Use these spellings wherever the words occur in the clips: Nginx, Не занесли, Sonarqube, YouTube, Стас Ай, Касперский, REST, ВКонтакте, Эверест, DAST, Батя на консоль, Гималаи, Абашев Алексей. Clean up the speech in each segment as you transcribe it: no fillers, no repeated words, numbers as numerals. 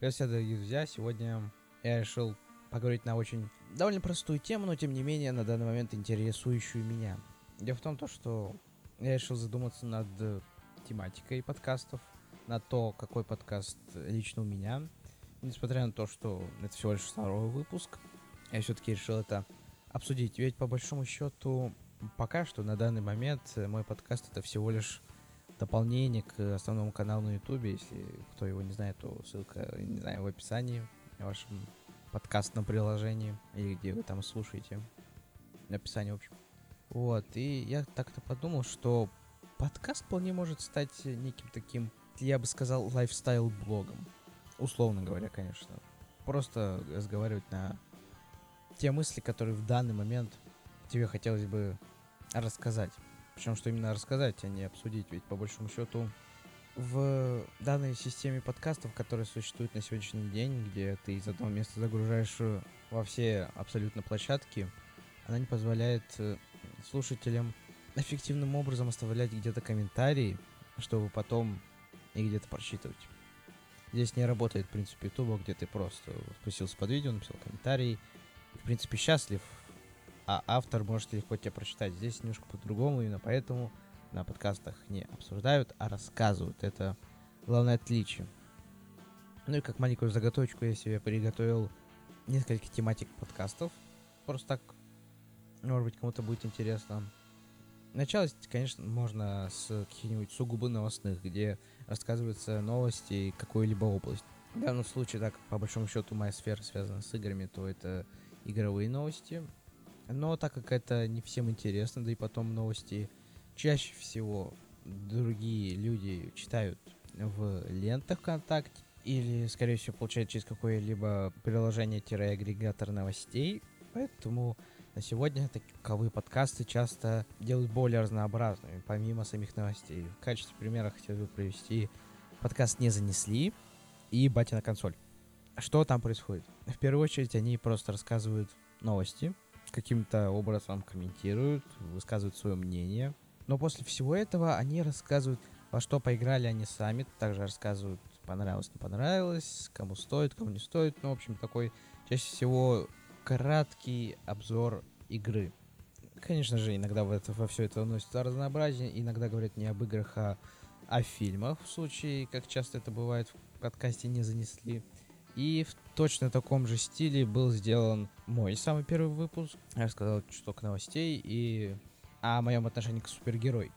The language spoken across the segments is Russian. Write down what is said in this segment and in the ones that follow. Привет, друзья, сегодня я решил поговорить на очень довольно простую тему, но тем не менее на данный момент интересующую меня. Дело в том, что я решил задуматься над тематикой подкастов, на то, какой подкаст лично у меня. Несмотря на то, что это всего лишь второй выпуск, я все-таки решил это обсудить. Ведь по большому счету пока что на данный момент мой подкаст это всего лишь дополнение к основному каналу на YouTube. Если кто его не знает, то ссылка, не знаю, в описании, в вашем подкастном приложении, или где вы там слушаете. Описание, в общем. Вот, и я так-то подумал, что подкаст вполне может стать неким таким, я бы сказал, лайфстайл-блогом. Условно говоря, конечно. Просто разговаривать на те мысли, которые в данный момент тебе хотелось бы рассказать. Причем, что именно рассказать, а не обсудить. Ведь, по большому счету, в данной системе подкастов, которая существует на сегодняшний день, где ты из одного места загружаешь во все абсолютно площадки, она не позволяет слушателям эффективным образом оставлять где-то комментарии, чтобы потом их где-то прочитывать. Здесь не работает, в принципе, YouTube, где ты просто спустился под видео, написал комментарий, в принципе, счастлив, а автор может легко тебя прочитать. Здесь немножко по-другому, именно поэтому на подкастах не обсуждают, а рассказывают. Это главное отличие. Ну и как маленькую заготовочку я себе приготовил несколько тематик подкастов. Просто так, может быть, кому-то будет интересно. Началось, конечно, можно с каких-нибудь сугубо новостных, где рассказываются новости какой-либо области. В данном случае, так, по большому счету, моя сфера связана с играми, то это игровые новости. Но так как это не всем интересно, да и потом новости чаще всего другие люди читают в лентах ВКонтакте или, скорее всего, получают через какое-либо приложение-агрегатор новостей. Поэтому на сегодня таковые подкасты часто делают более разнообразными, помимо самих новостей. В качестве примера хотел бы привести подкаст «Не занесли» и «Батя на консоль». Что там происходит? В первую очередь они просто рассказывают новости, каким-то образом комментируют, высказывают свое мнение. Но после всего этого они рассказывают, во что поиграли они сами. Также рассказывают, понравилось, не понравилось, кому стоит, кому не стоит. Ну, в общем, такой, чаще всего, краткий обзор игры. Конечно же, иногда во все это вносится разнообразие. Иногда говорят не об играх, а о фильмах. В случае, как часто это бывает, в подкасте «Не занесли». И в точно таком же стиле был сделан мой самый первый выпуск. Я рассказал чуток новостей и о моем отношении к супергеройке.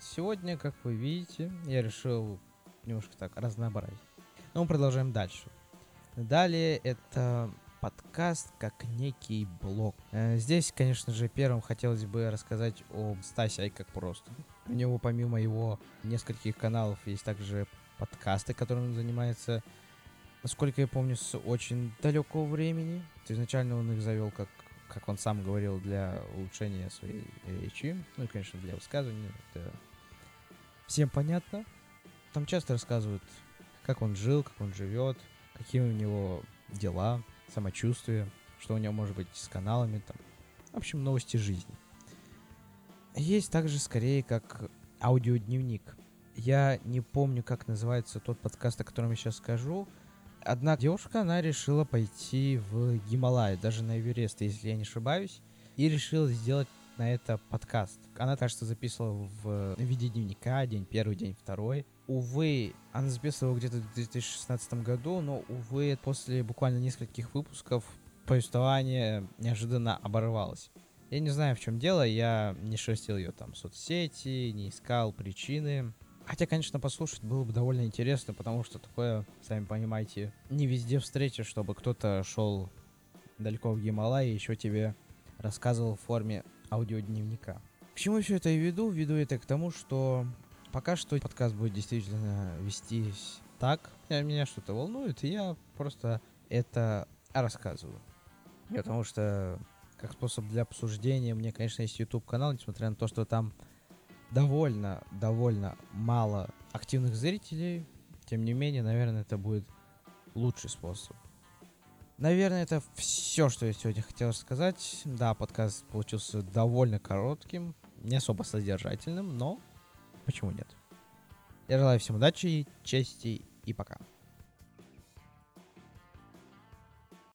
Сегодня, как вы видите, я решил немножко так разнообразить. Но мы продолжаем дальше. Далее это подкаст как некий блог. Здесь, конечно же, первым хотелось бы рассказать о Стасе Ай как просто. У него помимо его нескольких каналов есть также подкасты, которыми он занимается. Насколько я помню, с очень далекого времени. Изначально он их завел, как он сам говорил, для улучшения своей речи. Ну и, конечно, для высказывания. Это всем понятно. Там часто рассказывают, как он жил, как он живет, какие у него дела, самочувствие, что у него может быть с каналами. Там. В общем, новости жизни. Есть также, скорее, как аудиодневник. Я не помню, как называется тот подкаст, о котором я сейчас скажу. Одна девушка, она решила пойти в Гималаи, даже на Эверест, если я не ошибаюсь, и решила сделать на это подкаст. Она, кажется, записывала в виде дневника день первый, день второй. Увы, она записывала его где-то в 2016 году, но, увы, после буквально нескольких выпусков повествование неожиданно оборвалось. Я не знаю, в чем дело, я не шерстил ее там соцсети, не искал причины. Хотя, конечно, послушать было бы довольно интересно, потому что такое, сами понимаете, не везде встретишь, чтобы кто-то шел далеко в Гималаи и еще тебе рассказывал в форме аудиодневника. К чему все это я веду? Веду это к тому, что пока что подкаст будет действительно вестись так. Меня что-то волнует, и я просто это рассказываю. Потому что как способ для обсуждения у меня, конечно, есть YouTube-канал, несмотря на то, что там довольно мало активных зрителей. Тем не менее, наверное, это будет лучший способ. Наверное, это все, что я сегодня хотел сказать. Да, подкаст получился довольно коротким, не особо содержательным, но почему нет? Я желаю всем удачи, чести и пока.